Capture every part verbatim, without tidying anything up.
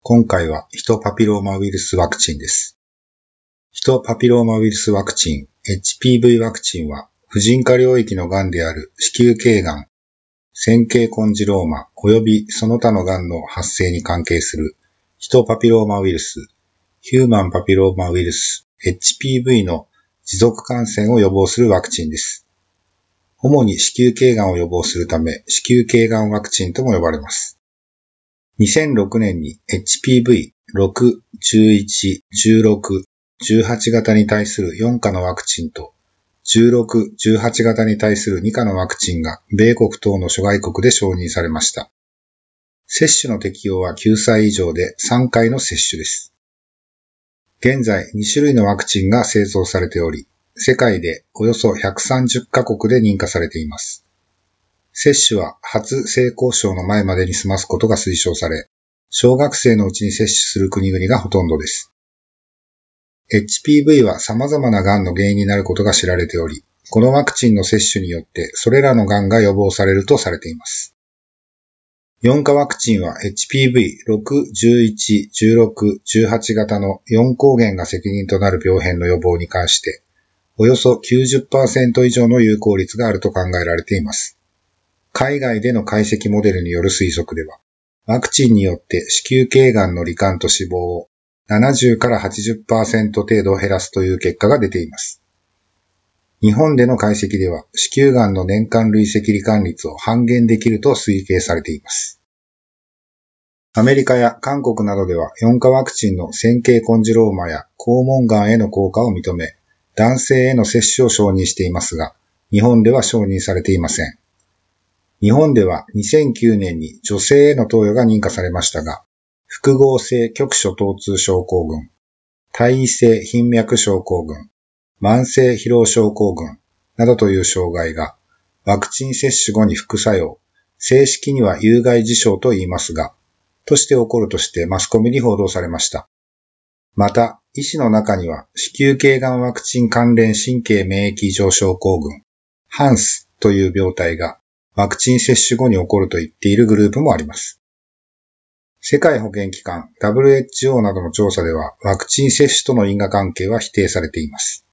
今回はヒトパピローマウイルスワクチンです。ヒトパピローマウイルスワクチン エイチピーブイ ワクチンは婦人科領域のがんである子宮頸がん、尖圭コンジローマ及びその他のがんの発生に関係するヒトパピローマウイルス、ヒューマンパピローマウイルス エイチピーブイ の持続感染を予防するワクチンです。主に子宮頸がんを予防するため、子宮頸がんワクチンとも呼ばれます。にせんろくねんに エイチピーブイろく、じゅういち、じゅうろく、じゅうはち 型に対するよん価のワクチンと、じゅうろく、じゅうはち 型に対するに価のワクチンが米国等の諸外国で承認されました。接種の適用はきゅうさい以上でさんかいの接種です。現在に種類のワクチンが製造されており、世界でおよそひゃくさんじゅっかこくで認可されています。接種は初性交渉の前までに済ますことが推奨され、小学生のうちに接種する国々がほとんどです。エイチピーブイ は様々ながんの原因になることが知られており、このワクチンの接種によってそれらのがんが予防されるとされています。よん価ワクチンは エイチピーブイろく、じゅういち、じゅうろく、じゅうはち 型のよん抗原が責任となる病変の予防に関して、およそ きゅうじゅっパーセント 以上の有効率があると考えられています。海外での解析モデルによる推測では、ワクチンによって子宮頸がんの罹患と死亡をななじゅうからはちじゅっパーセント 程度減らすという結果が出ています。日本での解析では、子宮がんの年間累積罹患率を半減できると推計されています。アメリカや韓国などではよん価ワクチンの尖圭コンジローマや肛門がんへの効果を認め、男性への接種を承認していますが、日本では承認されていません。日本ではにせんきゅうねんに女性への投与が認可されましたが、複合性局所疼痛症候群、体位性頻脈症候群、慢性疲労症候群などという障害が、ワクチン接種後に副作用、正式には有害事象と言いますが、として起こるとしてマスコミに報道されました。また、医師の中には、子宮頸がんワクチン関連神経免疫異常症候群、ハンスという病態がワクチン接種後に起こると言っているグループもあります。世界保健機関 ダブリューエイチオー などの調査では、ワクチン接種との因果関係は否定されています。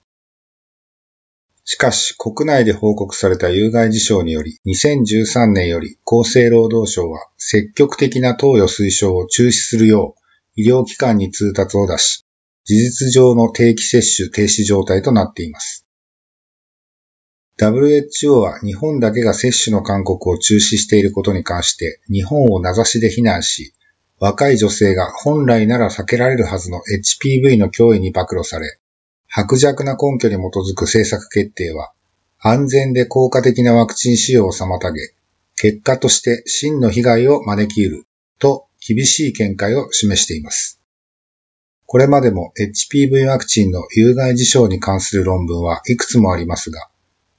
しかし、国内で報告された有害事象により、にせんじゅうさんねんより厚生労働省は積極的な投与推奨を中止するよう、医療機関に通達を出し、事実上の定期接種停止状態となっています。ダブリューエイチオー は日本だけが接種の勧告を中止していることに関して日本を名指しで非難し、若い女性が本来なら避けられるはずの エイチピーブイ の脅威に暴露され、薄弱な根拠に基づく政策決定は、安全で効果的なワクチン使用を妨げ、結果として真の被害を招き得ると厳しい見解を示しています。これまでも エイチピーブイ ワクチンの有害事象に関する論文はいくつもありますが、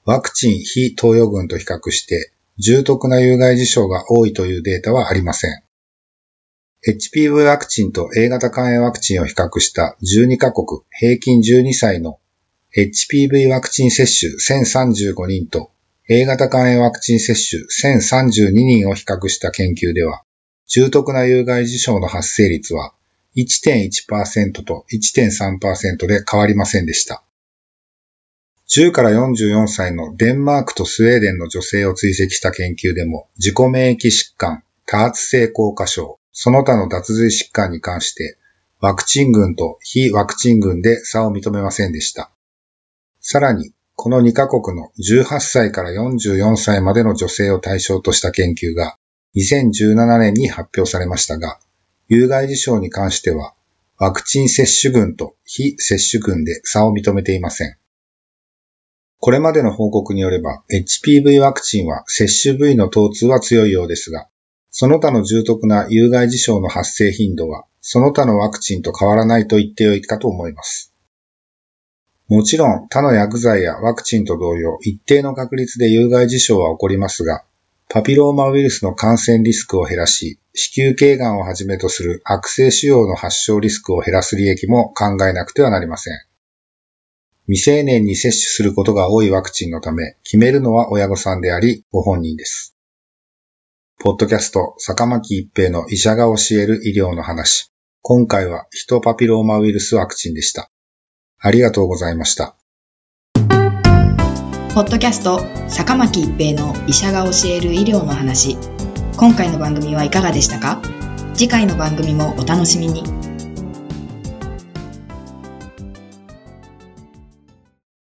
ワクチン非投与群と比較して重篤な有害事象が多いというデータはありません。エイチピーブイ ワクチンと エー 型肝炎ワクチンを比較したじゅうにかこく平均じゅうにさいの エイチピーブイ ワクチン接種せんさんじゅうごにんと エー 型肝炎ワクチン接種せんさんじゅうににんを比較した研究では、重篤な有害事象の発生率は いってんいちパーセント と いってんさんパーセント で変わりませんでした。じゅうからよんじゅうよんさいのデンマークとスウェーデンの女性を追跡した研究でも、自己免疫疾患、多発性硬化症、その他の脱髄疾患に関して、ワクチン群と非ワクチン群で差を認めませんでした。さらに、このにカ国のじゅうはっさいからよんじゅうよんさいまでの女性を対象とした研究が、にせんじゅうななねんに発表されましたが、有害事象に関しては、ワクチン接種群と非接種群で差を認めていません。これまでの報告によれば、エイチピーブイ ワクチンは接種部位の疼痛は強いようですが、その他の重篤な有害事象の発生頻度は、その他のワクチンと変わらないと言ってよいかと思います。もちろん他の薬剤やワクチンと同様、一定の確率で有害事象は起こりますが、パピローマウイルスの感染リスクを減らし、子宮頸がんをはじめとする悪性腫瘍の発症リスクを減らす利益も考えなくてはなりません。未成年に接種することが多いワクチンのため、決めるのは親御さんであり、ご本人です。ポッドキャスト、坂巻一平の医者が教える医療の話。今回はヒトパピローマウイルスワクチンでした。ありがとうございました。ポッドキャスト、坂巻一平の医者が教える医療の話。今回の番組はいかがでしたか？次回の番組もお楽しみに。